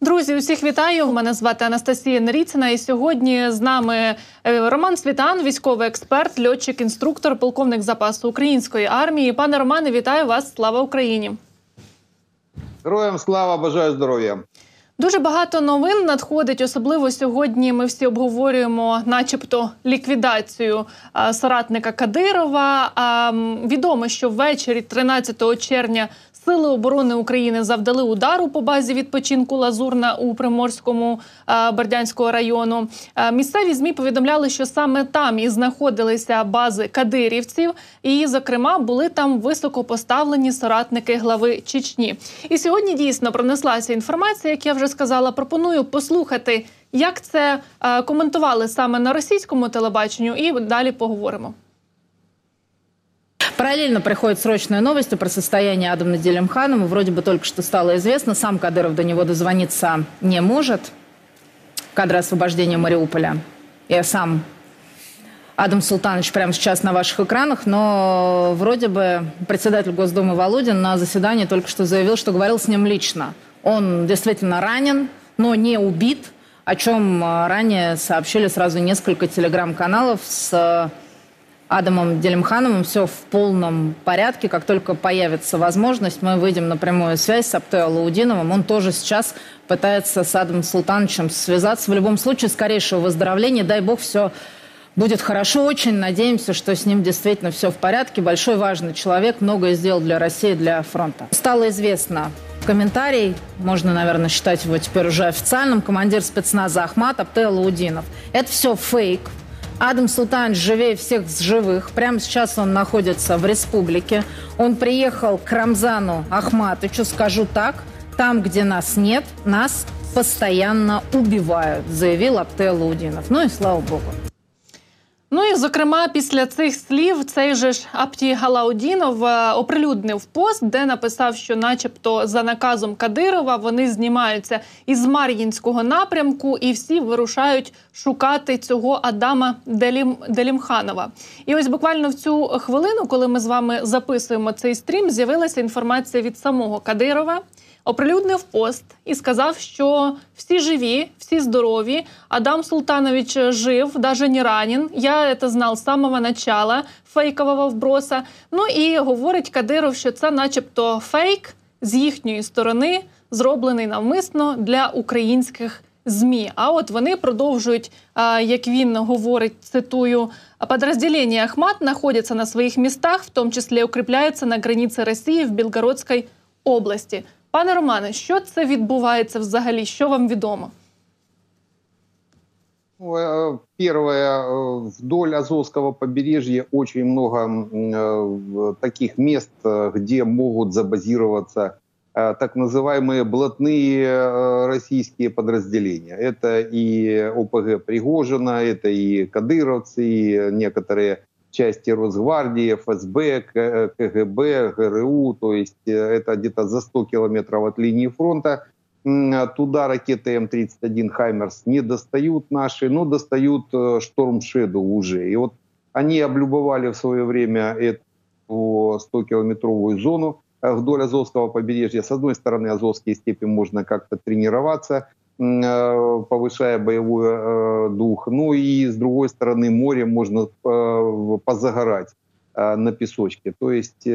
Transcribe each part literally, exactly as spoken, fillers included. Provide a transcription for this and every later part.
Друзі, усіх вітаю. Мене звати Анастасія Норіцина. І сьогодні з нами Роман Світан, військовий експерт, льотчик, інструктор, полковник запасу української армії. Пане Романе, вітаю вас. Слава Україні! Героям слава, бажаю здоров'я! Дуже багато новин надходить, особливо сьогодні ми всі обговорюємо начебто ліквідацію а, соратника Кадирова. А, відомо, що ввечері тринадцятого червня Сили оборони України завдали удару по базі відпочинку «Лазурна» у Приморському а, Бердянського району. А, місцеві ЗМІ повідомляли, що саме там і знаходилися бази кадирівців. І, зокрема, були там високопоставлені соратники глави Чечні. І сьогодні дійсно пронеслася інформація, як я вже сказала. Пропоную послухати, як це а, коментували саме на російському телебаченню, і далі поговоримо. Параллельно приходит срочная новость про состояние Адама Делимханова. Вроде бы только что стало известно, сам Кадыров до него дозвониться не может. Кадры освобождения Мариуполя. Я сам Адам Султанович прямо сейчас на ваших экранах, но вроде бы председатель Госдумы Володин на заседании только что заявил, что говорил с ним лично. Он действительно ранен, но не убит, о чем ранее сообщили сразу несколько телеграм-каналов с Адамом Делимхановым. Все в полном порядке. Как только появится возможность, мы выйдем на прямую связь с Апті Алаудіновым. Он тоже сейчас пытается с Адамом Султановичем связаться. В любом случае, скорейшего выздоровления. Дай бог, все будет хорошо. Очень надеемся, что с ним действительно все в порядке. Большой, важный человек. Многое сделал для России, для фронта. Стало известно. Комментарий, можно, наверное, считать его теперь уже официальным. Командир спецназа Ахмат Апті Алаудінов. Это все фейк. Адам Султанович живее всех живых. Прямо сейчас он находится в республике. Он приехал к Рамзану Ахматовичу, скажу так, там, где нас нет, нас постоянно убивают, заявил Апті Алаудінов. Ну и слава богу. Ну і, зокрема, після цих слів цей же ж Апті Алаудінов оприлюднив пост, де написав, що начебто за наказом Кадирова вони знімаються із Мар'їнського напрямку і всі вирушають шукати цього Адама Делім... Делімханова. І ось буквально в цю хвилину, коли ми з вами записуємо цей стрім, з'явилася інформація від самого Кадирова. Оприлюднив пост і сказав, що всі живі, всі здорові, Адам Султанович жив, даже не ранен, я це знав з самого начала фейкового вброса. Ну і говорить Кадиров, що це начебто фейк з їхньої сторони, зроблений навмисно для українських ЗМІ. А от вони продовжують, як він говорить, цитую, «Подразделения Ахмат находятся на своїх містах, в тому числі укріпляються на границі Росії в Білгородській області». Пане Романе, що це відбувається взагалі? Що вам відомо? Первое, вдоль Азовского побережья очень много таких мест, где могут забазироваться так называемые блатные российские подразделения. Это и ОПГ Пригожина, это и кадыровцы, и некоторые части Росгвардии, ФСБ, КГБ, ГРУ, то есть это где-то за сто километров от линии фронта. Туда ракеты М тридцать один «Хаймерс» не достают наши, но достают «Шторм Шэдоу» уже. И вот они облюбовали в свое время эту стокилометровую зону вдоль Азовского побережья. С одной стороны, Азовские степи можно как-то тренироваться, повышая боевой дух. Ну и с другой стороны море можно позагорать на песочке. То есть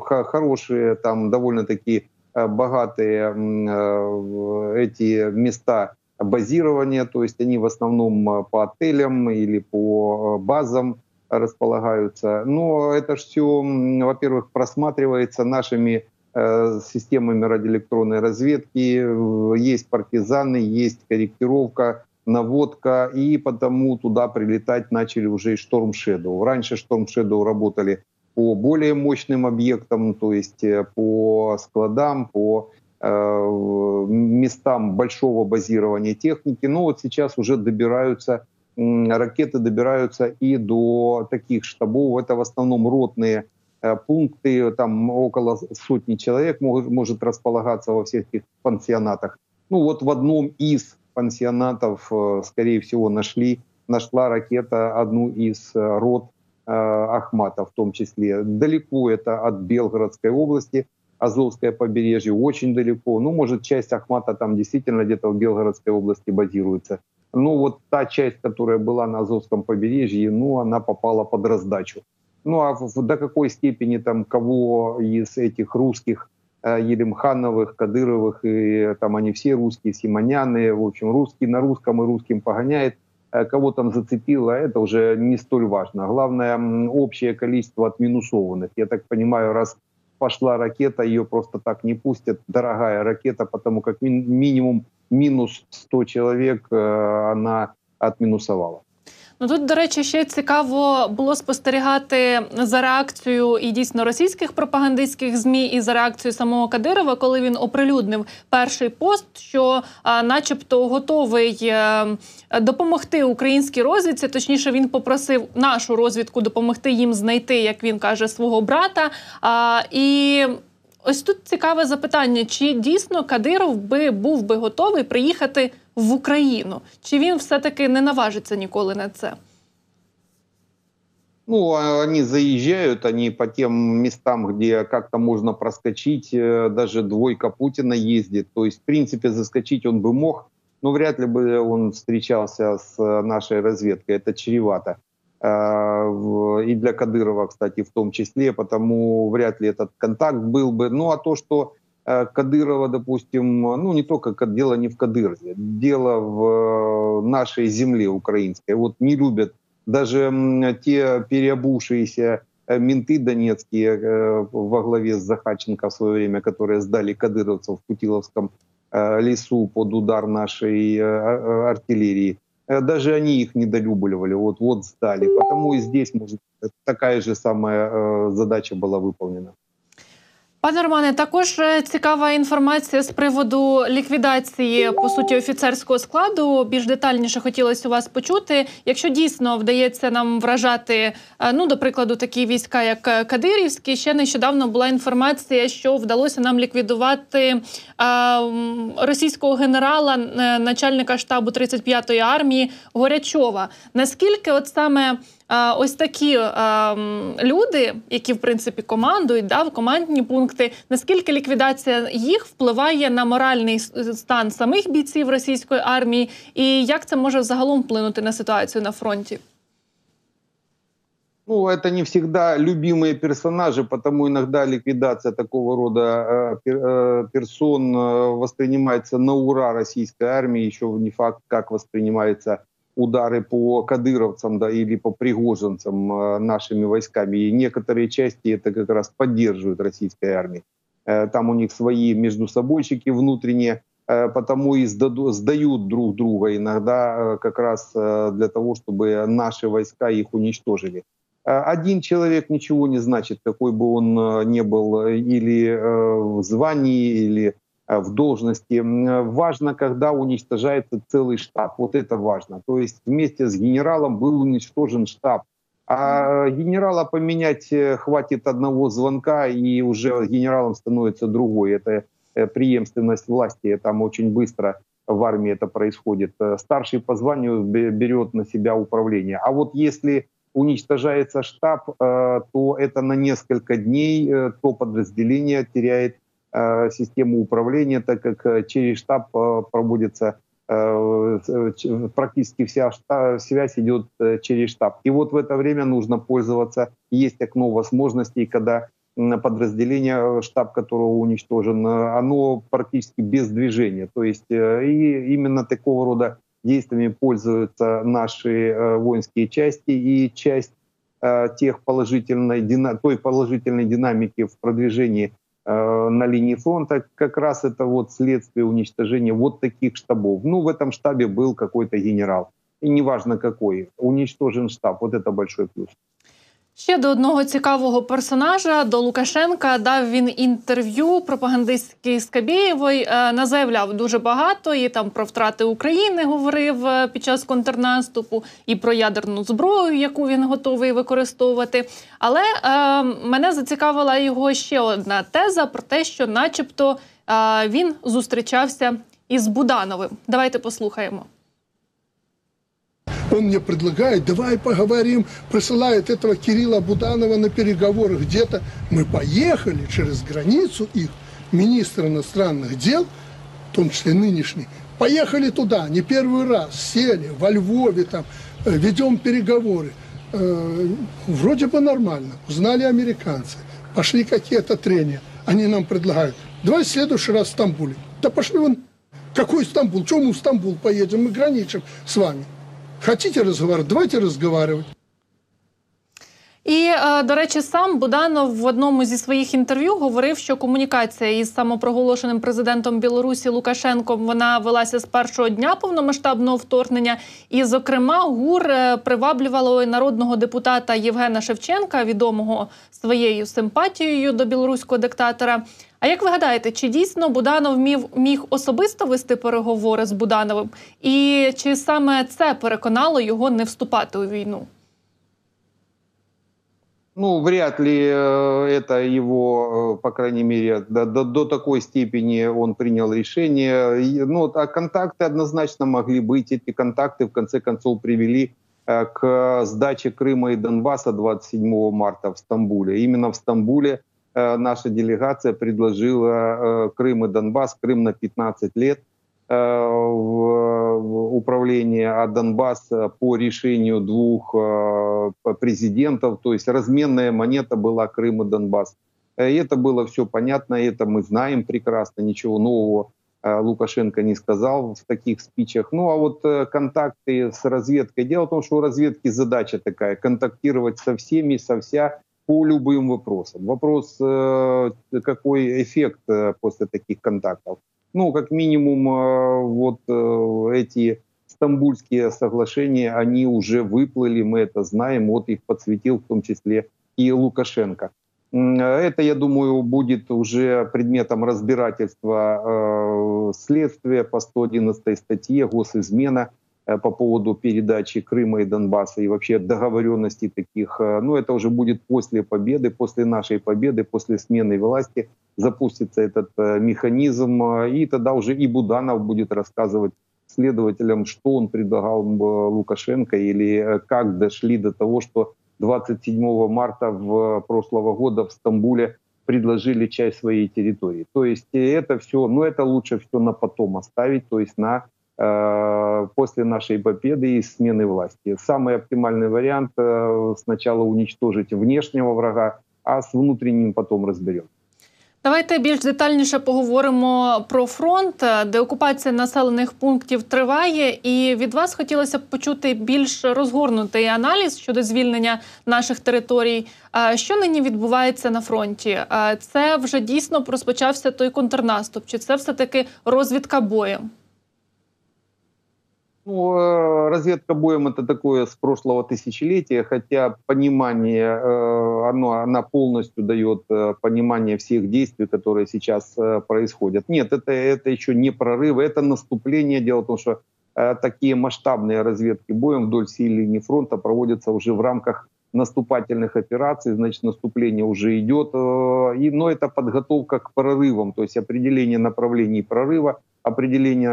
хорошие, там довольно-таки богатые эти места базирования. То есть они в основном по отелям или по базам располагаются. Но это все, во-первых, просматривается нашими системами радиоэлектронной разведки, есть партизаны, есть корректировка, наводка, и потому туда прилетать начали уже и «Шторм Шэдоу». Раньше «Шторм Шэдоу» работали по более мощным объектам, то есть по складам, по э, местам большого базирования техники, но вот сейчас уже добираются, э, ракеты добираются и до таких штабов, это в основном ротные пункты, там около сотни человек может, может располагаться во всех этих пансионатах. Ну вот в одном из пансионатов, скорее всего, нашли, нашла ракета одну из рот э, Ахмата в том числе. Далеко это от Белгородской области, Азовское побережье, очень далеко. Ну, может, часть Ахмата там действительно где-то в Белгородской области базируется. Но вот та часть, которая была на Азовском побережье, ну, она попала под раздачу. Ну, а в, до какой степени там кого из этих русских, Елимхановых, Кадыровых, и там они все русские, Симоняны, в общем, русский на русском и русским погоняет, кого там зацепило, это уже не столь важно. Главное, общее количество отминусованных. Я так понимаю, раз пошла ракета, ее просто так не пустят, дорогая ракета, потому как ми- минимум минус сто человек э, она отминусовала. Ну, тут, до речі, ще цікаво було спостерігати за реакцією і дійсно російських пропагандистських ЗМІ, і за реакцією самого Кадирова, коли він оприлюднив перший пост, що а, начебто готовий а, допомогти українській розвідці, точніше він попросив нашу розвідку допомогти їм знайти, як він каже, свого брата. А, і ось тут цікаве запитання, чи дійсно Кадиров би був би готовий приїхати в Україну? Чи він все-таки не наважиться ніколи на це? Ну, вони заїжджають, вони по тим містам, де як-то можна проскочити, навіть двойка Путіна їздить. Тобто, в принципі, заскочити він би мог, але вряд ли би він зустрічався з нашою розвідкою. Це чревато. И для Кадырова, кстати, в том числе, потому вряд ли этот контакт был бы. Ну, а то, что Кадырова, допустим, ну, не только дело не в Кадырове, дело в нашей земле украинской. Вот не любят даже те переобувшиеся менты донецкие во главе с Захаченко в свое время, которые сдали кадыровцев в Путиловском лесу под удар нашей артиллерии. Даже они их недолюбливали, вот-вот сдали. Потому и здесь, может, такая же самая задача была выполнена. Пане Романе, також цікава інформація з приводу ліквідації, по суті, офіцерського складу. Більш детальніше хотілося у вас почути. Якщо дійсно вдається нам вражати, ну, до прикладу, такі війська, як Кадирівські, ще нещодавно була інформація, що вдалося нам ліквідувати російського генерала, начальника штабу тридцять п'ятої армії Горячова. Наскільки от саме ось такі е, люди, які, в принципі, командують, да, в командні пункти, наскільки ліквідація їх впливає на моральний стан самих бійців російської армії і як це може загалом вплинути на ситуацію на фронті? Ну, это не всегда любимые персонажи, потому иногда ликвидация такого рода персон воспринимается на ура российской армии, еще не факт, как воспринимается удары по кадыровцам, да, или по пригожинцам э, нашими войсками. И некоторые части это как раз поддерживают российской армии. Э, там у них свои междусобойщики внутренние, э, потому и сдаду, сдают друг друга иногда э, как раз э, для того, чтобы наши войска их уничтожили. Э, один человек ничего не значит, какой бы он э, ни был или э, в звании, или в должности. Важно, когда уничтожается целый штаб. Вот это важно. То есть вместе с генералом был уничтожен штаб. А генерала поменять хватит одного звонка, и уже генералом становится другой. Это преемственность власти. Там очень быстро в армии это происходит. Старший по званию берет на себя управление. А вот если уничтожается штаб, то это на несколько дней то подразделение теряет систему управления, так как через штаб проводится, практически вся штаб, связь идет через штаб. И вот в это время нужно пользоваться, есть окно возможностей, когда подразделение, штаб которого уничтожен, оно практически без движения. То есть и именно такого рода действиями пользуются наши воинские части и часть тех положительной, той положительной динамики в продвижении на линии фронта, как раз это вот следствие уничтожения вот таких штабов. Ну, в этом штабе был какой-то генерал. И неважно какой. Уничтожен штаб. Вот это большой плюс. Ще до одного цікавого персонажа, до Лукашенка, дав він інтерв'ю пропагандистський Скабєєвої, назаявляв дуже багато, і там про втрати України говорив під час контрнаступу, і про ядерну зброю, яку він готовий використовувати. Але е, мене зацікавила його ще одна теза про те, що начебто е, він зустрічався із Будановим. Давайте послухаємо. Он мне предлагает, давай поговорим, присылает этого Кирилла Буданова на переговоры где-то. Мы поехали через границу их, министр иностранных дел, в том числе нынешний, поехали туда, не первый раз, сели во Львове, там, ведем переговоры. Вроде бы нормально, узнали американцы, пошли какие-то трения. Они нам предлагают, давай в следующий раз в Стамбуле. Да пошли вон. Какой Стамбул? Чего мы в Стамбул поедем? Мы граничим с вами. Хотите разговаривать? Давайте разговаривать. І, до речі, сам Буданов в одному зі своїх інтерв'ю говорив, що комунікація із самопроголошеним президентом Білорусі Лукашенком, вона велася з першого дня повномасштабного вторгнення. І, зокрема, ГУР приваблювало народного депутата Євгена Шевченка, відомого своєю симпатією до білоруського диктатора. А як ви гадаєте, чи дійсно Буданов міг, міг особисто вести переговори з Будановим? І чи саме це переконало його не вступати у війну? Ну, вряд ли это его, по крайней мере, до, до, до такой степени он принял решение. Ну, а контакты однозначно могли быть. Эти контакты, в конце концов, привели к сдаче Крыма и Донбасса двадцать седьмого марта в Стамбуле. Именно в Стамбуле наша делегация предложила Крым и Донбасс, Крым на пятнадцать лет в управление, а Донбасс по решению двух президентов, то есть разменная монета была Крым и Донбасс. И это было все понятно, это мы знаем прекрасно, ничего нового Лукашенко не сказал в таких спичах. Ну а вот контакты с разведкой, дело в том, что у разведки задача такая, контактировать со всеми, со вся, по любым вопросам. Вопрос, какой эффект после таких контактов. Ну, как минимум, вот эти стамбульские соглашения, они уже выплыли, мы это знаем, вот их подсветил в том числе и Лукашенко. Это, я думаю, будет уже предметом разбирательства следствия по сто одиннадцатой статье «Госизмена» по поводу передачи Крыма и Донбасса и вообще договоренностей таких. Ну, это уже будет после победы, после нашей победы, после смены власти запустится этот механизм. И тогда уже и Буданов будет рассказывать следователям, что он предлагал Лукашенко или как дошли до того, что двадцать седьмого марта в прошлого года в Стамбуле предложили часть своей территории. То есть это все, ну это лучше все на потом оставить, то есть на... после нашей победы и смены власти. Самый оптимальный вариант – сначала уничтожить внешнего врага, а с внутренним потом разберем. Давайте більш детальніше поговоримо про фронт. Деокупація населених пунктів триває, і від вас хотілося б почути більш розгорнутий аналіз щодо звільнення наших територій. Що нині відбувається на фронті? Це вже дійсно розпочався той контрнаступ? Чи це все-таки розвідка боєм? Ну, разведка боем — это такое с прошлого тысячелетия, хотя понимание, оно, она полностью дает понимание всех действий, которые сейчас происходят. Нет, это, это еще не прорывы, это наступление. Дело в том, что такие масштабные разведки боем вдоль всей линии фронта проводятся уже в рамках наступательных операций, значит, наступление уже идет, но это подготовка к прорывам, то есть определение направлений прорыва, определение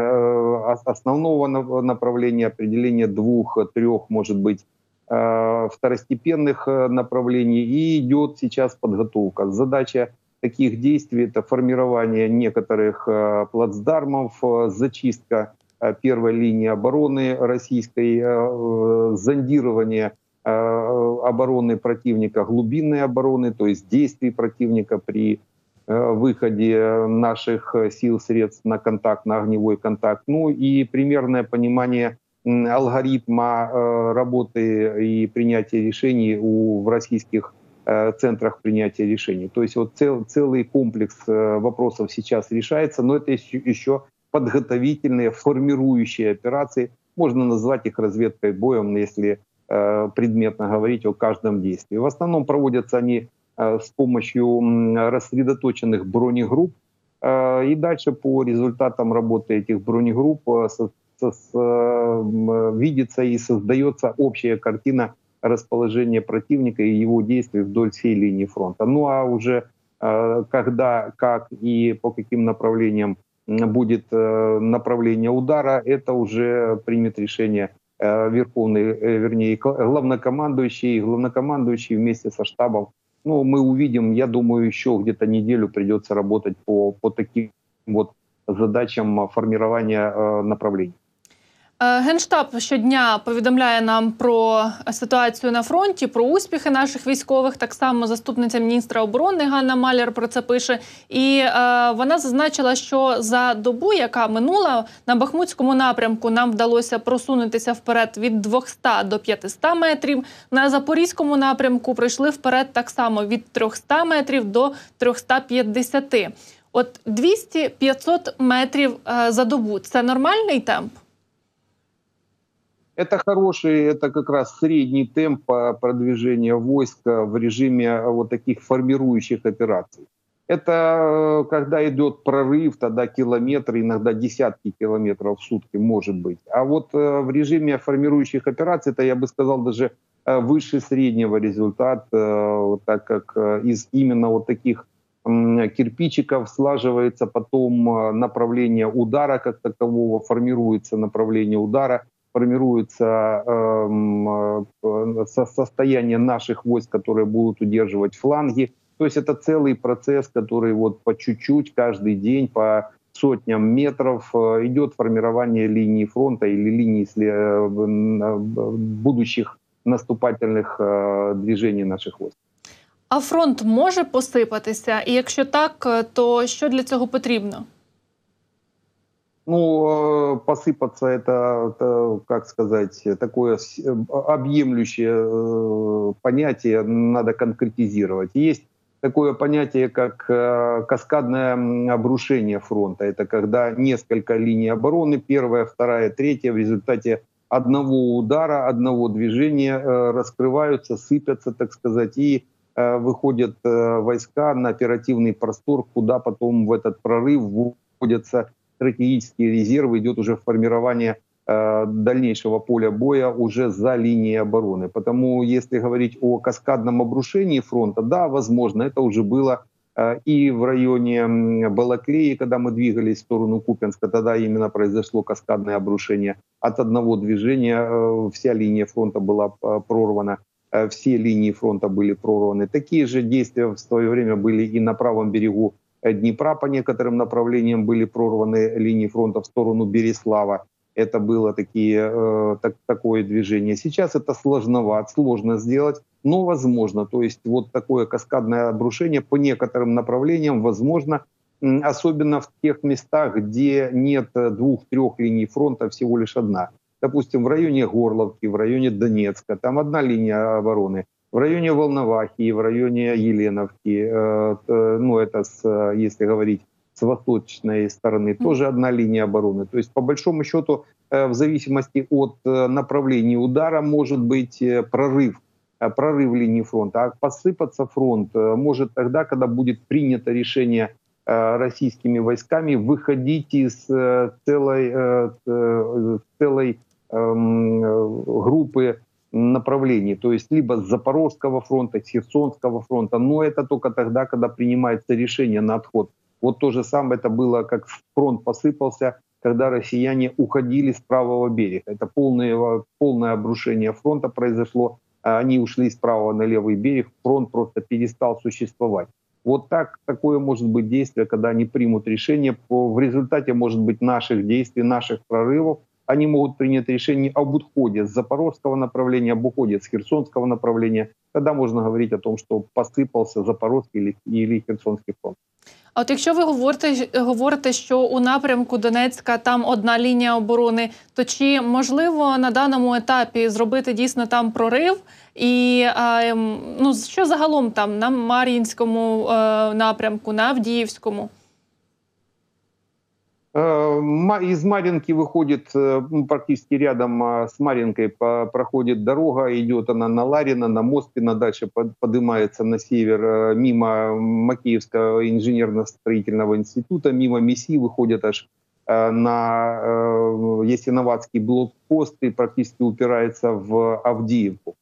основного направления, определение двух, трех, может быть, второстепенных направлений. И идет сейчас подготовка. Задача таких действий – это формирование некоторых плацдармов, зачистка первой линии обороны российской, зондирование обороны противника, глубинной обороны, то есть действий противника при выходе наших сил, средств на контакт, на огневой контакт. Ну и примерное понимание алгоритма работы и принятия решений у, в российских центрах принятия решений. То есть вот цел, целый комплекс вопросов сейчас решается, но это еще, еще подготовительные, формирующие операции. Можно назвать их разведкой боем, если предметно говорить о каждом действии. В основном проводятся они с помощью рассредоточенных бронегрупп. И дальше по результатам работы этих бронегрупп видится и создается общая картина расположения противника и его действий вдоль всей линии фронта. Ну а уже когда, как и по каким направлениям будет направление удара, это уже примет решение верховный, вернее, главнокомандующий, главнокомандующий вместе со штабом. Ну, мы увидим, я думаю, еще где-то неделю придется работать по, по таким вот задачам формирования направлений. Генштаб щодня повідомляє нам про ситуацію на фронті, про успіхи наших військових. Так само заступниця міністра оборони Ганна Маляр про це пише. І е, вона зазначила, що за добу, яка минула, на Бахмутському напрямку нам вдалося просунутися вперед від двохсот до п'ятисот метрів. На Запорізькому напрямку прийшли вперед так само від трьохсот метрів до трьохсот п'ятдесяти. От двісті-п'ятсот метрів е, за добу – це нормальний темп? Это хороший, это как раз средний темп продвижения войск в режиме вот таких формирующих операций. Это когда идет прорыв, тогда километры, иногда десятки километров в сутки, может быть. А вот в режиме формирующих операций, это, я бы сказал, даже выше среднего результат, так как из именно вот таких кирпичиков слаживается потом направление удара как такового, формируется направление удара, формируется э, состояние наших войск, которые будут удерживать фланги. То есть это целый процесс, который вот по чуть-чуть, каждый день, по сотням метров идет формирование линии фронта или линии будущих наступательных движений наших войск. А фронт може посипатися? І якщо так, то що для цього потрібно? Ну, посыпаться это, это, как сказать, такое объемлющее понятие, надо конкретизировать. Есть такое понятие, как каскадное обрушение фронта. Это когда несколько линий обороны, первая, вторая, третья, в результате одного удара, одного движения раскрываются, сыпятся, так сказать, и выходят войска на оперативный простор, куда потом в этот прорыв вводятся стратегические резервы, идет уже формирование э, дальнейшего поля боя уже за линией обороны. Потому если говорить о каскадном обрушении фронта, да, возможно, это уже было э, и в районе Балаклеи, когда мы двигались в сторону Купянска, тогда именно произошло каскадное обрушение. От одного движения э, вся линия фронта была э, прорвана, э, все линии фронта были прорваны. Такие же действия в свое время были и на правом берегу Днепра, по некоторым направлениям были прорваны линии фронта в сторону Береслава. Это было такие, э, так, такое движение. Сейчас это сложновато, сложно сделать, но возможно. То есть вот такое каскадное обрушение по некоторым направлениям возможно, особенно в тех местах, где нет двух-трех линий фронта, всего лишь одна. Допустим, в районе Горловки, в районе Донецка, там одна линия обороны. В районе Волновахи, в районе Еленовки, ну это, с, если говорить с восточной стороны, тоже одна линия обороны. То есть, по большому счету, в зависимости от направления удара может быть прорыв, прорыв линии фронта. А посыпаться фронт может тогда, когда будет принято решение российскими войсками выходить из целой, целой группы направлений, то есть либо с Запорожского фронта, с Херсонского фронта, но это только тогда, когда принимается решение на отход. Вот то же самое это было, как фронт посыпался, когда россияне уходили с правого берега. Это полное, полное обрушение фронта произошло, они ушли с правого на левый берег, фронт просто перестал существовать. Вот так, такое может быть действие, когда они примут решение, в результате может быть наших действий, наших прорывов, они могут принять решение об уходе с Запорожского направления, об уходе с Херсонского направления. Тогда можно говорить о том, что посыпался Запорожский или Херсонский фронт. А от якщо ви говорите, говорите, що у напрямку Донецька там одна лінія оборони, то чи можливо на даному етапі зробити дійсно там прорив? І ну, що загалом там на Мар'їнському напрямку, на Авдіївському? Из Марьинки выходит, практически рядом с Марьинкой проходит дорога, идет она на Ларина, на Моспина, дальше поднимается на север мимо Макеевского инженерно-строительного института, мимо МИСИ выходит аж на Ясиноватский блокпост и практически упирается в Авдіївку.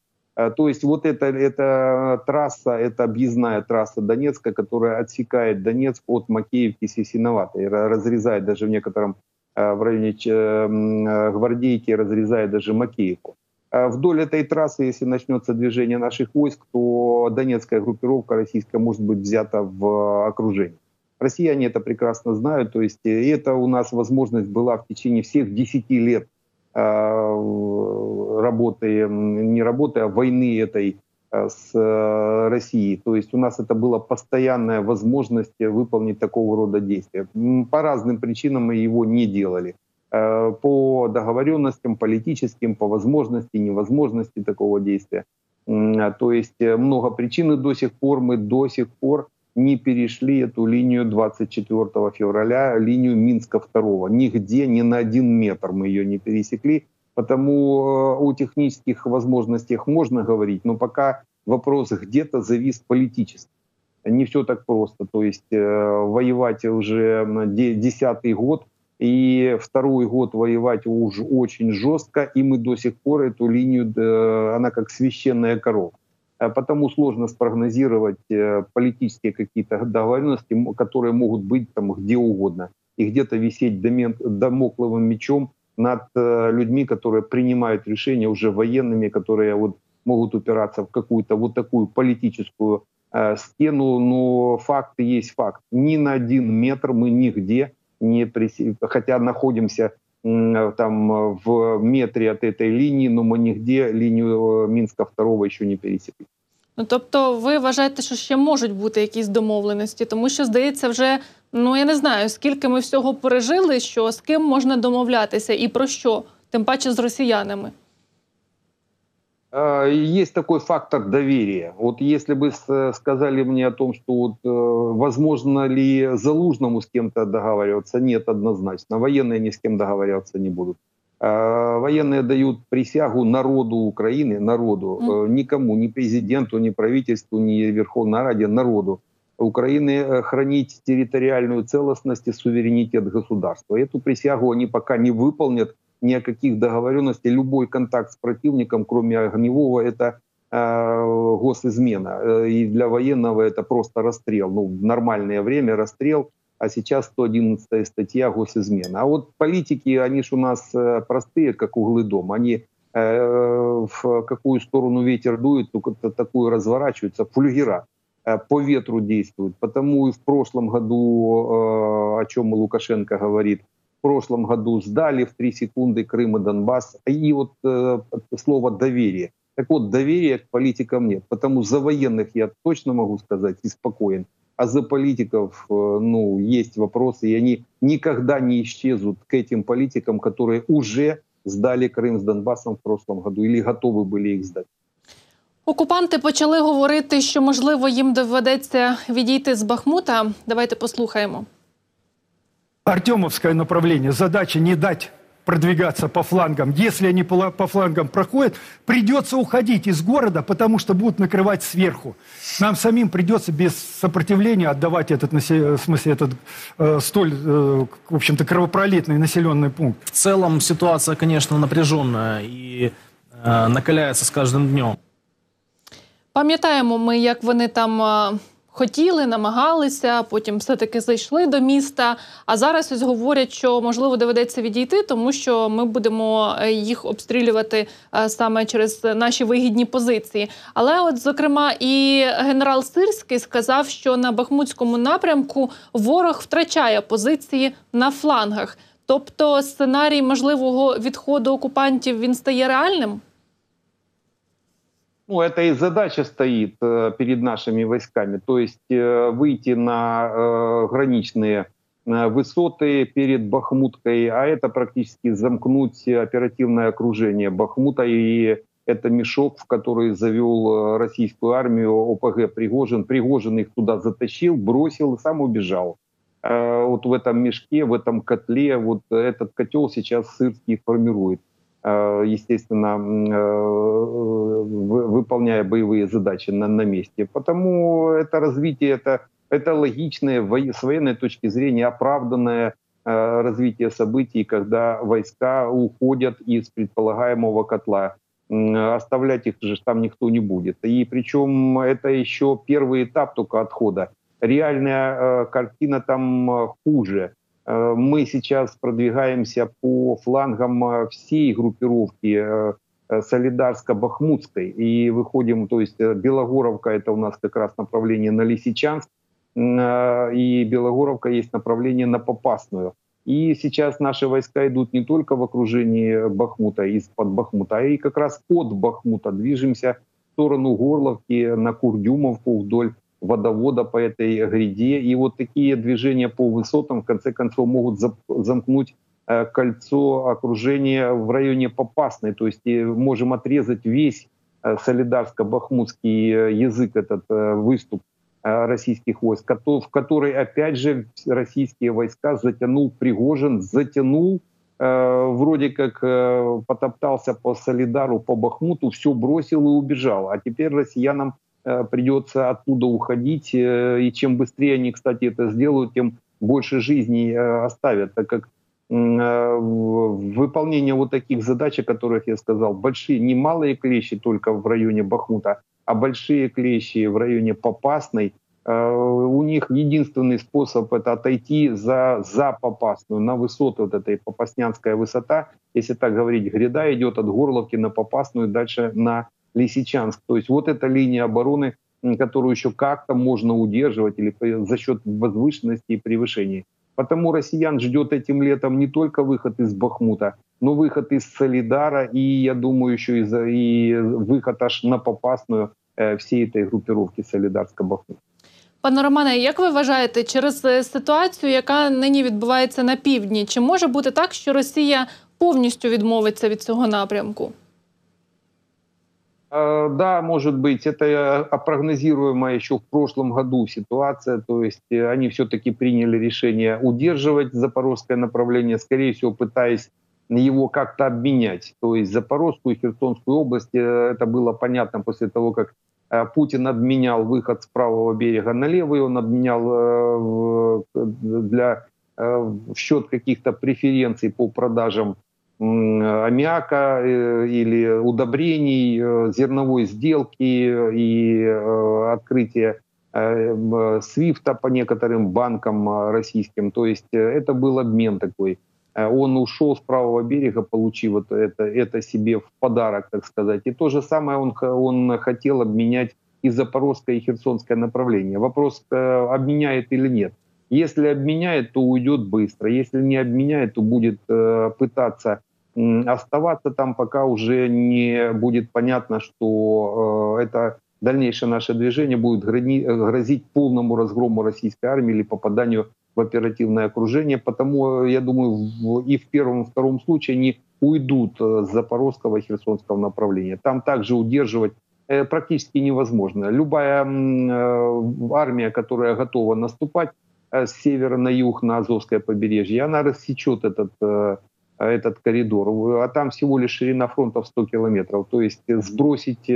То есть вот эта, эта трасса, это объездная трасса Донецка, которая отсекает Донецк от Макеевки с Ясиноватой, разрезает даже в некотором в районе Гвардейки, разрезая даже Макеевку. Вдоль этой трассы, если начнется движение наших войск, то донецкая группировка российская может быть взята в окружение. Россияне это прекрасно знают, то есть это у нас возможность была в течение всех десяти лет работы, не работы, а войны этой с Россией. То есть у нас это была постоянная возможность выполнить такого рода действия. По разным причинам мы его не делали. По договоренностям политическим, по возможности, невозможности такого действия. То есть много причин, и до сих пор мы до сих пор не перешли эту линию двадцать четвёртого февраля, линию Минска второго. Нигде, ни на один метр мы ее не пересекли. Потому о технических возможностях можно говорить, но пока вопрос где-то завис политически. Не все так просто. То есть воевать уже десятый год, и второй год воевать уже очень жестко, и мы до сих пор эту линию, она как священная корова. Потому сложно спрогнозировать политические какие-то договоренности, которые могут быть там где угодно. И где-то висеть дамокловым мечом над людьми, которые принимают решения уже военными, которые вот могут упираться в какую-то вот такую политическую э, стену. Но факт есть факт. Ни на один метр мы нигде не пресекли, хотя находимся э, там в метре от этой линии, но мы нигде линию Минска второго еще не пересекли. Ну, тобто ви вважаєте, що ще можуть бути якісь домовленості? Тому що, здається, вже, ну, я не знаю, скільки ми всього пережили, що з ким можна домовлятися і про що, тим паче з росіянами. Є такий фактор довір'я. От якщо б сказали мені о том, що от, возможно ли Залужному з ким-то договорюватися? Ні, однозначно. Воєнні ні з ким договорюватися не будуть. Военные дают присягу народу Украины, народу, никому, ни президенту, ни правительству, ни Верховной Раде, народу Украины хранить территориальную целостность и суверенитет государства. Эту присягу они пока не выполнят, ни о каких договоренностях. Любой контакт с противником, кроме огневого, это э, госизмена. И для военного это просто расстрел. Ну, в нормальное время расстрел. А сейчас сто одиннадцатая статья госизмена. А вот политики, они же у нас простые, как углы дома. Они э, в какую сторону ветер дует, только такую разворачиваются. Флюгера э, по ветру действуют. Потому и в прошлом году, э, о чем Лукашенко говорит, в прошлом году сдали в три секунды Крым и Донбасс. И вот э, слово «доверие». Так вот, доверия к политикам нет. Потому за военных я точно могу сказать и спокоен. А за политиков, ну, есть вопросы, и они никогда не исчезнут к этим политикам, которые уже сдали Крым с Донбассом в прошлом году или готовы были их сдать. Окупанти почали говорити, що, можливо, їм доведеться відійти з Бахмута. Давайте послухаємо. Артемовское направление. Задача не дать продвигаться по флангам. Если они по флангам проходят, придется уходить из города, потому что будут накрывать сверху. Нам самим придется без сопротивления отдавать этот, в смысле, этот э, столь, э, в общем-то, кровопролитный населенный пункт. В целом ситуация, конечно, напряженная и э, накаляется с каждым днем. Пам'ятаємо ми, як вони там э, хотіли, намагалися, потім все-таки зайшли до міста. А зараз ось говорять, що, можливо, доведеться відійти, тому що ми будемо їх обстрілювати саме через наші вигідні позиції. Але от, зокрема, і генерал Сирський сказав, що на Бахмутському напрямку ворог втрачає позиції на флангах. Тобто сценарій можливого відходу окупантів, він стає реальним? Ну, это и задача стоит перед нашими войсками, то есть выйти на граничные высоты перед Бахмуткой, а это практически замкнуть оперативное окружение Бахмута, и это мешок, в который завел российскую армию ОПГ Пригожин. Пригожин их туда затащил, бросил и сам убежал. Вот в этом мешке, в этом котле, вот этот котел сейчас Сырский формирует, естественно, выполняя боевые задачи на, на месте. Потому это развитие, это, это логичное, с военной точки зрения, оправданное развитие событий, когда войска уходят из предполагаемого котла. Оставлять их же там никто не будет. И причем это еще первый этап только отхода. Реальная картина там хуже. мы сейчас продвигаемся по флангам всей группировки Солидарско-Бахмутской и выходим, то есть Белогоровка — это у нас как раз направление на Лисичанск, и Белогоровка есть направление на Попасную. И сейчас наши войска идут не только в окружении Бахмута, из-под Бахмута, а и как раз от Бахмута движемся в сторону Горловки, на Курдюмовку, вдоль водовода по этой гряде. И вот такие движения по высотам, в конце концов, могут замкнуть кольцо окружения в районе Попасной. То есть можем отрезать весь солидарско-бахмутский язык, этот выступ российских войск, в который, опять же, российские войска затянул Пригожин, затянул, э, вроде как э, потоптался по Солидару, по Бахмуту, все бросил и убежал. А теперь россиянам э, придется оттуда уходить, э, и чем быстрее они, кстати, это сделают, тем больше жизней э, оставят, так как э, выполнение вот таких задач, о которых я сказал, большие, не малые клещи только в районе Бахмута, а большие клещи в районе Попасной, э, у них единственный способ — это отойти за, за Попасную, на высоту вот этой, Попаснянская высота, если так говорить, гряда идет от Горловки на Попасную, дальше на Лисичанск. То есть вот эта линия обороны, которую еще как-то можно удерживать или за счет возвышенности и превышений. Потому россиян ждет этим летом не только выход из Бахмута, но выход из Солидара и, я думаю, еще и, за, и выход аж на Попасную э, всей этой группировки Солидарско-Бахмут. Пане Романе, як ви вважаєте, через ситуацію, яка нині відбувається на півдні, чи може бути так, що Росія повністю відмовиться від цього напрямку? Да, может быть, это прогнозируемая еще в прошлом году ситуация, то есть они все-таки приняли решение удерживать запорожское направление, скорее всего, пытаясь его как-то обменять. То есть Запорожскую и Херсонскую область, это было понятно после того, как Путин обменял выход с правого берега на левый, он обменял для, в счет каких-то преференций по продажам аммиака или удобрений, зерновой сделки и открытие свифта по некоторым банкам российским. То есть это был обмен такой. Он ушел с правого берега, получив это, это себе в подарок, так сказать. И то же самое он, он хотел обменять и запорожское, и херсонское направление. Вопрос, обменяет или нет. Если обменяет, то уйдет быстро. Если не обменяет, то будет э, пытаться э, оставаться там, пока уже не будет понятно, что э, это дальнейшее наше движение будет грани, грозить полному разгрому российской армии или попаданию в оперативное окружение. Потому, я думаю, в, и в первом, и в втором случае они уйдут с запорожского и херсонского направления. Там также удерживать э, практически невозможно. Любая э, армия, которая готова наступать с севера на юг, на Азовское побережье, она рассечет этот, этот коридор. А там всего лишь ширина фронта в сто километров. То есть сбросить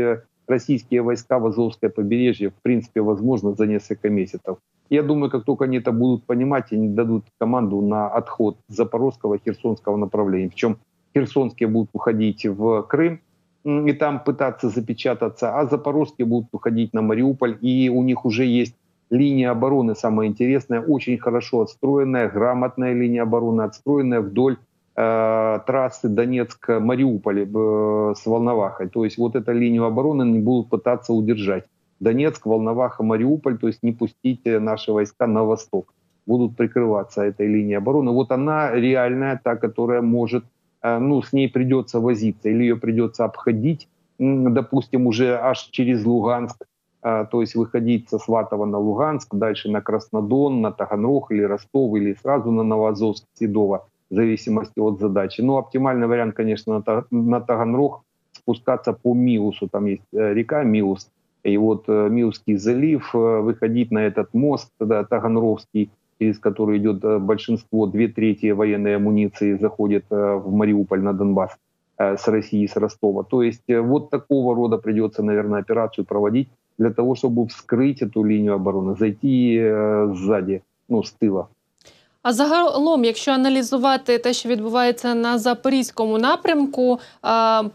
российские войска в Азовское побережье, в принципе, возможно за несколько месяцев. Я думаю, как только они это будут понимать, они дадут команду на отход запорожского и херсонского направления. Причем херсонские будут уходить в Крым и там пытаться запечататься, а запорожские будут уходить на Мариуполь, и у них уже есть линия обороны, самое интересное, очень хорошо отстроенная, грамотная линия обороны, отстроенная вдоль э, трассы Донецк-Мариуполь э, с Волновахой. То есть вот эту линию обороны они будут пытаться удержать. Донецк, Волноваха, Мариуполь, то есть не пустить наши войска на восток. Будут прикрываться этой линией обороны. Вот она реальная, та, которая может, э, ну, с ней придется возиться, или ее придется обходить, допустим, уже аж через Луганск. То есть выходить со Сватова на Луганск, дальше на Краснодон, на Таганрог или Ростов, или сразу на Новоазовск, Седово, в зависимости от задачи. Но оптимальный вариант, конечно, на Таганрог спускаться по Миусу, там есть река Миус, и вот Миусский залив, выходить на этот мост, да, Таганрогский, через который идет большинство, две трети военной амуниции заходит в Мариуполь, на Донбасс, с России, с Ростова. То есть вот такого рода придется, наверное, операцию проводить, для того, чтобы вскрыть эту линию обороны, зайти э, сзади, ну, з тила. А загалом, якщо аналізувати те, що відбувається на Запорізькому напрямку, е,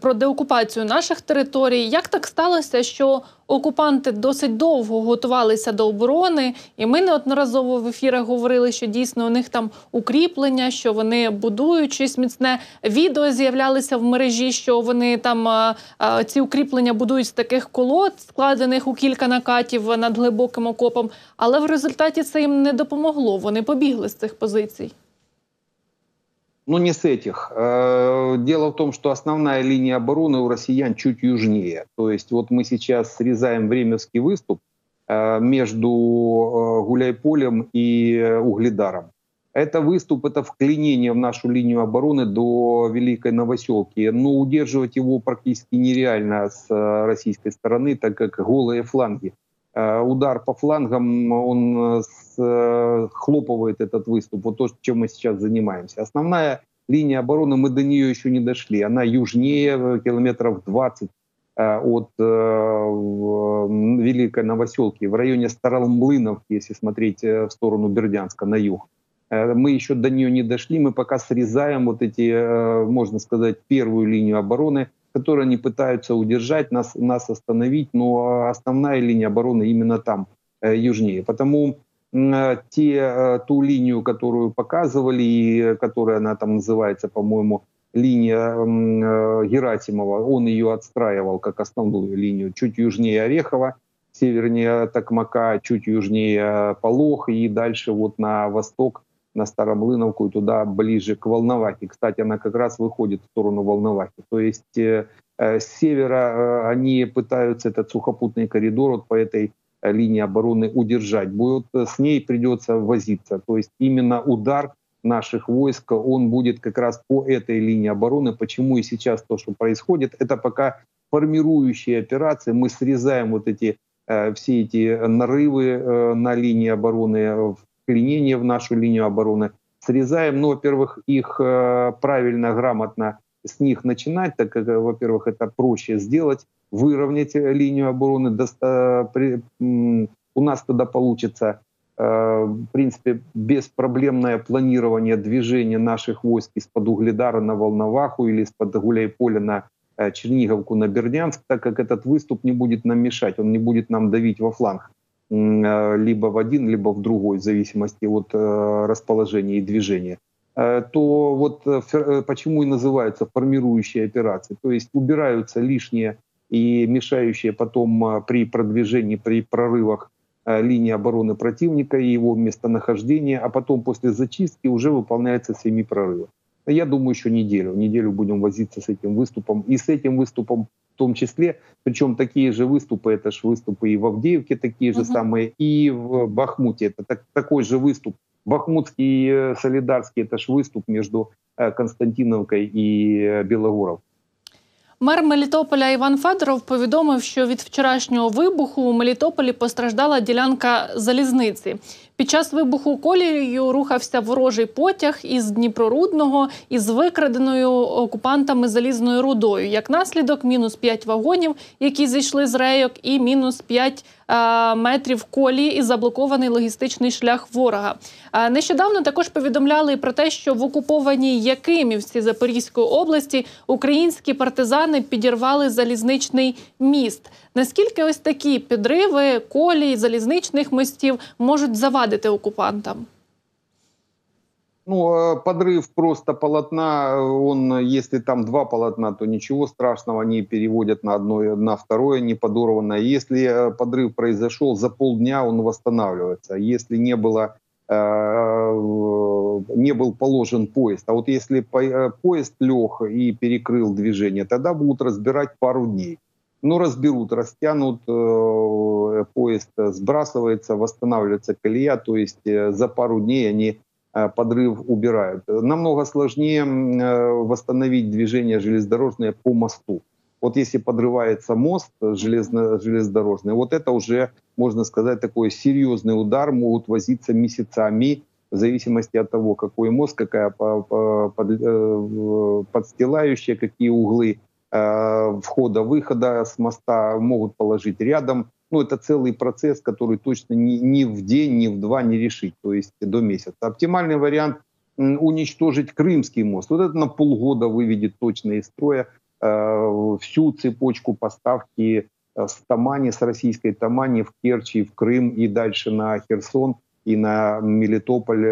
про деокупацію наших територій, як так сталося, що окупанти досить довго готувалися до оборони, і ми неодноразово в ефірах говорили, що дійсно у них там укріплення, що вони будують щось міцне. Відео з'являлися в мережі, що вони там а, а, ці укріплення будують з таких колод, складених у кілька накатів над глибоким окопом, але в результаті це їм не допомогло, вони побігли з цих позицій. Ну, не с этих. Дело в том, что основная линия обороны у россиян чуть южнее. То есть вот мы сейчас срезаем Времевский выступ между Гуляйполем и Угледаром. Это выступ, это вклинение в нашу линию обороны до Великой Новоселки. Но удерживать его практически нереально с российской стороны, так как голые фланги. Удар по флангам, он схлопывает этот выступ, вот то, чем мы сейчас занимаемся. Основная линия обороны, мы до нее еще не дошли. Она южнее, километров двадцать от Великой Новоселки, в районе Старомлыновки, если смотреть в сторону Бердянска, на юг. Мы еще до нее не дошли, мы пока срезаем вот эти, можно сказать, первую линию обороны, которые они пытаются удержать, нас, нас остановить, но основная линия обороны именно там, южнее. Потому те, ту линию, которую показывали, и которая она там называется, по-моему, линия Герасимова, он ее отстраивал как основную линию, чуть южнее Орехова, севернее Токмака, чуть южнее Полох, и дальше вот на восток, на Старомлыновку и туда ближе к Волновахе. Кстати, она как раз выходит в сторону Волновахи. То есть э, э, с севера э, они пытаются этот сухопутный коридор вот по этой э, линии обороны удержать. Будет, с ней придется возиться. То есть именно удар наших войск, он будет как раз по этой линии обороны. Почему и сейчас то, что происходит, это пока формирующие операции. Мы срезаем вот эти, э, все эти нарывы э, на линии обороны в вклинение в нашу линию обороны, срезаем, но, во-первых, их э, правильно, грамотно с них начинать, так как, во-первых, это проще сделать, выровнять линию обороны. Доста, при, м, у нас тогда получится, э, в принципе, беспроблемное планирование движения наших войск из-под Угледара на Волноваху или из-под Гуляйполя на э, Черниговку, на Бердянск, так как этот выступ не будет нам мешать, он не будет нам давить во фланг. Либо в один, либо в другой, в зависимости от э, расположения и движения, э, то вот э, почему и называются формирующие операции. То есть убираются лишние и мешающие потом э, при продвижении, при прорывах э, линии обороны противника и его местонахождения, а потом после зачистки уже выполняется семи прорывов. Я думаю, еще неделю. Неделю будем возиться с этим выступом. И с этим выступом в том числе, причем такие же выступы, это же выступы и в Авдеевке такие же [S2] Uh-huh. [S1] Самые, и в Бахмуте. Это так, такой же выступ. Бахмутский и Солидарский, это же выступ между Константиновкой и Белогоровкой. Мер Мелітополя Іван Федоров повідомив, що від вчорашнього вибуху у Мелітополі постраждала ділянка залізниці. Під час вибуху колією рухався ворожий потяг із Дніпрорудного із викраденою окупантами залізною рудою. Як наслідок, мінус п'ять вагонів, які зійшли з рейок, і мінус п'ять е метрів колії і заблокований логістичний шлях ворога. Е нещодавно також повідомляли про те, що в окупованій Якимівці Запорізької області українські партизани підірвали залізничний міст. Наскільки ось такі підриви колій, залізничних мостів можуть завадити оккупантам? Ну, подрыв просто полотна, он, если там два полотна, то ничего страшного, они переводят на одно, на второе, не подорванное. Если подрыв произошел, за полдня он восстанавливается. Если не было, не был положен поезд, а вот если поезд лег и перекрыл движение, тогда будут разбирать пару дней. Но разберут, растянут, поезд сбрасывается, восстанавливается колея, то есть за пару дней они подрыв убирают. Намного сложнее восстановить движение железнодорожное по мосту. Вот если подрывается мост железнодорожный, вот это уже, можно сказать, такой серьезный удар, могут возиться месяцами, в зависимости от того, какой мост, какая подстилающая, какие углы входа-выхода с моста могут положить рядом. Ну, это целый процесс, который точно ни, ни в день, ни в два не решить, то есть до месяца. Оптимальный вариант – уничтожить Крымский мост. Вот это на полгода выведет точно из строя э, всю цепочку поставки с Тамани, с российской Тамани в Керчь, в Крым и дальше на Херсон и на Мелитополь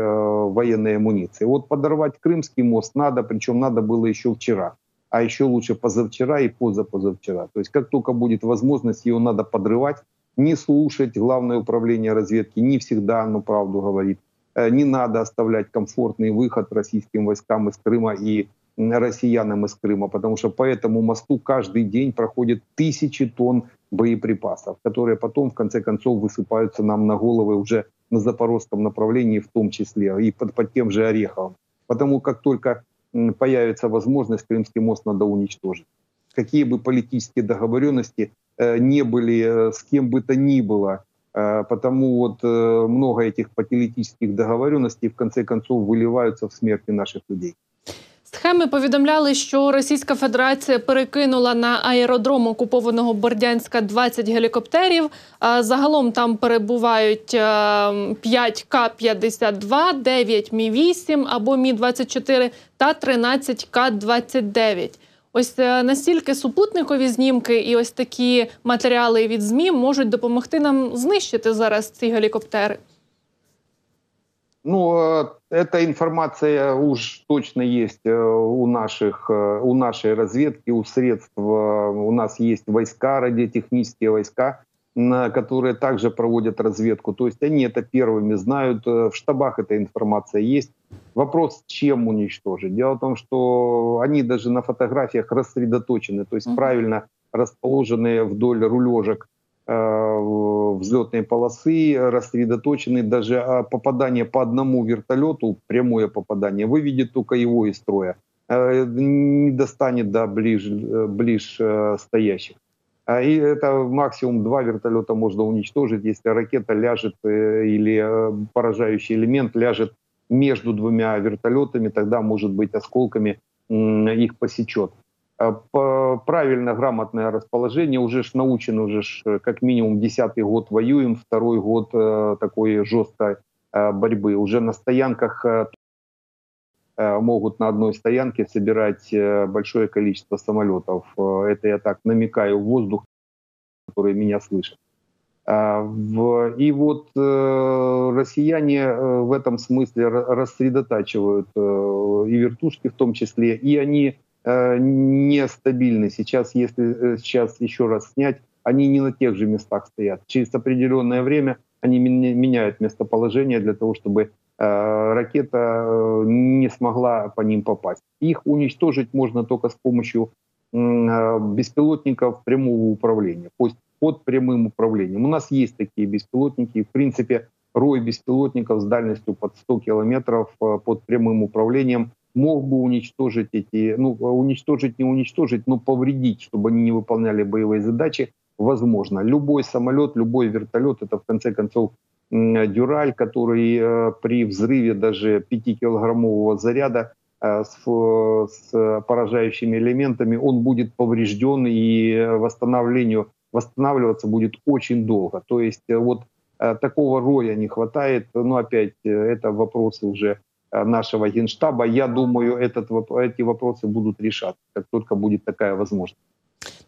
военной амуниции. Вот подорвать Крымский мост надо, причем надо было еще вчера, а еще лучше позавчера и позапозавчера. То есть как только будет возможность, его надо подрывать, не слушать Главное управление разведки, не всегда оно правду говорит. Не надо оставлять комфортный выход российским войскам из Крыма и россиянам из Крыма, потому что по этому мосту каждый день проходят тысячи тонн боеприпасов, которые потом, в конце концов, высыпаются нам на головы уже на запорожском направлении, в том числе, и под, под тем же Ореховым. Потому как только появится возможность, Крымский мост надо уничтожить. Какие бы политические договоренности э, не были, с кем бы то ни было, э, потому вот э, много этих политических договоренностей, в конце концов, выливаются в смерти наших людей. Схеми повідомляли, що Російська Федерація перекинула на аеродром окупованого Бердянська двадцять гелікоптерів. Загалом там перебувають п'ять К п'ятдесят два, дев'ять Мі вісім або Мі двадцять чотири та тринадцять К двадцять дев'ять. Ось настільки супутникові знімки і ось такі матеріали від ЗМІ можуть допомогти нам знищити зараз ці гелікоптери. Ну, эта информация уж точно есть у наших, у нашей разведки, у средств. У нас есть войска, радиотехнические войска, которые также проводят разведку. То есть они это первыми знают, в штабах эта информация есть. Вопрос, чем уничтожить? Дело в том, что они даже на фотографиях рассредоточены, то есть mm-hmm. правильно расположенные вдоль рулежек взлетные полосы, рассредоточены, даже попадание по одному вертолету, прямое попадание, выведет только его из строя, не достанет до ближ, ближ стоящих. И это максимум два вертолета можно уничтожить, если ракета ляжет или поражающий элемент ляжет между двумя вертолетами, тогда, может быть, осколками их посечет. Правильно, грамотное расположение, уже ж научен, уже ж как минимум десятый год воюем, второй год э, такой жесткой э, борьбы. Уже на стоянках э, могут на одной стоянке собирать э, большое количество самолетов. Это я так намекаю в воздух, который меня слышит. А, в, и вот э, россияне э, в этом смысле рассредотачивают э, и вертушки в том числе, и они... нестабильны. Сейчас, если сейчас еще раз снять, они не на тех же местах стоят. Через определенное время они меняют местоположение для того, чтобы э, ракета не смогла по ним попасть. Их уничтожить можно только с помощью э, беспилотников прямого управления, то есть под прямым управлением. У нас есть такие беспилотники. В принципе, рой беспилотников с дальностью под сто километров э, под прямым управлением мог бы уничтожить эти, ну, уничтожить, не уничтожить, но повредить, чтобы они не выполняли боевые задачи, возможно. Любой самолет, любой вертолет, это, в конце концов, дюраль, который э, при взрыве даже пятикилограммового заряда э, с, э, с поражающими элементами, он будет поврежден и восстановлению, восстанавливаться будет очень долго. То есть э, вот э, такого роя не хватает, но опять э, это вопросы уже нашего Генштаба. Я думаю, этот, эти вопросы будут решаться, как только будет такая возможность.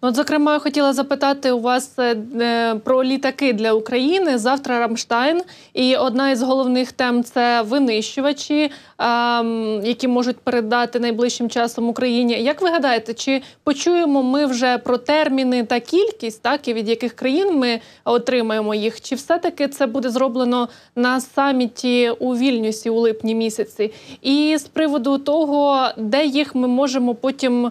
Ну, от, зокрема, я хотіла запитати у вас е, про літаки для України. Завтра Рамштайн. І одна із головних тем – це винищувачі, е, які можуть передати найближчим часом Україні. Як ви гадаєте, чи почуємо ми вже про терміни та кількість, так, і від яких країн ми отримаємо їх? Чи все-таки це буде зроблено на саміті у Вільнюсі у липні місяці? І з приводу того, де їх ми можемо потім е,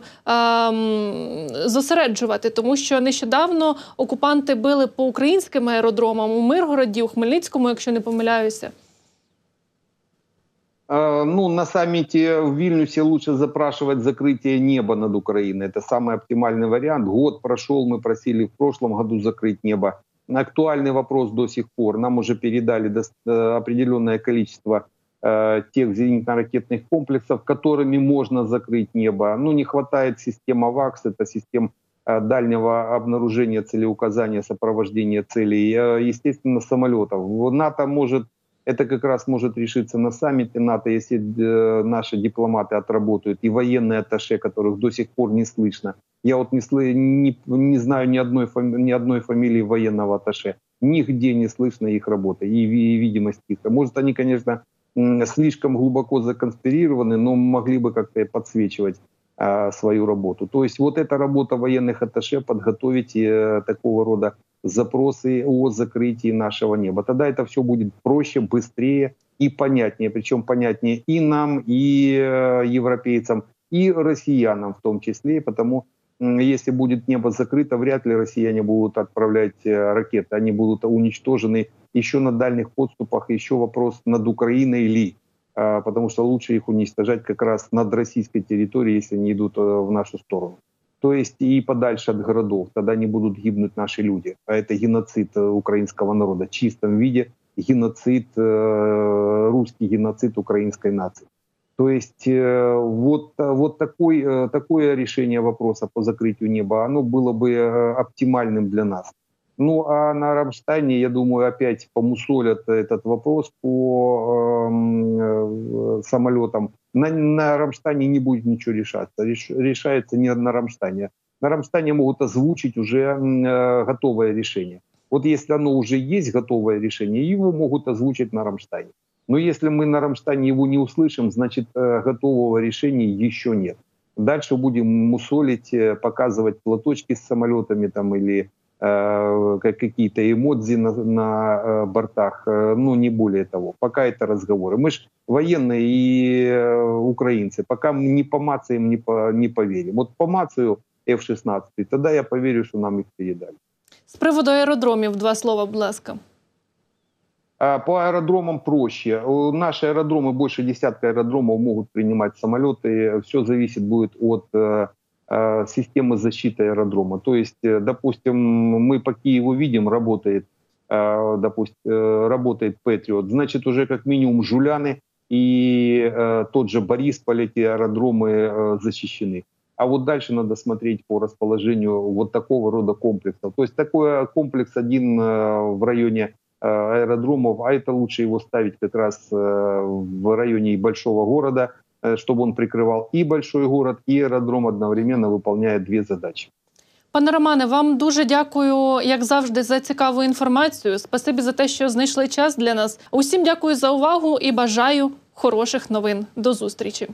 зосереджувати? Тому що нещодавно окупанти били по українським аеродромам у Миргороді, у Хмельницькому, якщо не помиляюся. Ну, на саммите в Вильнюсе лучше запрашивать закрытие неба над Украиной. Это самый оптимальный вариант. Год прошел, мы просили в прошлом году закрыть небо. Актуальный вопрос до сих пор. Нам уже передали определенное количество тех зенитно-ракетных комплексов, которыми можно закрыть небо. Ну, не хватает системы ВАКС, это система дальнего обнаружения целеуказания, сопровождения целей, естественно, самолетов. НАТО может Это как раз может решиться на саммите НАТО, если наши дипломаты отработают, и военные атташе, которых до сих пор не слышно. Я вот не, не, не знаю ни одной, фами, ни одной фамилии военного атташе. Нигде не слышно их работы и, и видимость их. Может, они, конечно, слишком глубоко законспирированы, но могли бы как-то подсвечивать а, свою работу. То есть вот эта работа военных атташе — подготовить э, такого рода запросы о закрытии нашего неба. Тогда это все будет проще, быстрее и понятнее. Причем понятнее и нам, и э, европейцам, и россиянам в том числе. Потому э, если будет небо закрыто, вряд ли россияне будут отправлять э, ракеты. Они будут уничтожены еще на дальних подступах. Еще вопрос, над Украиной ли. Э, потому что лучше их уничтожать как раз над российской территорией, если они идут э, в нашу сторону. То есть и подальше от городов, тогда не будут гибнуть наши люди. А это геноцид украинского народа в чистом виде, геноцид, э, русский геноцид украинской нации. То есть э, вот, вот такой, э, такое решение вопроса по закрытию неба, оно было бы э, оптимальным для нас. Ну а на Рамштайне, я думаю, опять помусолят этот вопрос по э, э, самолетам. На, на Рамштайне не будет ничего решаться, Реш, решается не на Рамштайне. На Рамштайне могут озвучить уже э, готовое решение. Вот если оно уже есть, готовое решение, его могут озвучить на Рамштайне. Но если мы на Рамштайне его не услышим, значит э, готового решения еще нет. Дальше будем мусолить, э, показывать платочки с самолетами там, или э, какие-то эмодзи на, на э, бортах, э, но не более того. Пока это разговоры. Мы ж военные и э, украинцы, пока мы не по мацаям не, по, не поверим. Вот по мацаю эф шестнадцать, тогда я поверю, что нам их передали. С приводу аэродромов два слова, будь ласка. А, по аэродромам проще. Наши аэродромы, больше десятка аэродромов могут принимать самолеты. Все зависит будет от э, э, системы защиты аэродрома. То есть, э, допустим, мы по Киеву видим, работает, э, допустим, э, работает Патриот. Значит, уже как минимум Жуляны и э, тот же Борисполь, эти аэродромы э, защищены. А вот дальше надо смотреть по расположению вот такого рода комплексов. То есть такой комплекс один э, в районе э, аэродромов, а это лучше его ставить как раз э, в районе большого города, э, чтобы он прикрывал и большой город, и аэродром, одновременно выполняя две задачи. Пане Романе, вам дуже дякую, як завжди, за цікаву інформацію. Спасибі за те, що знайшли час для нас. Усім дякую за увагу і бажаю хороших новин. До зустрічі.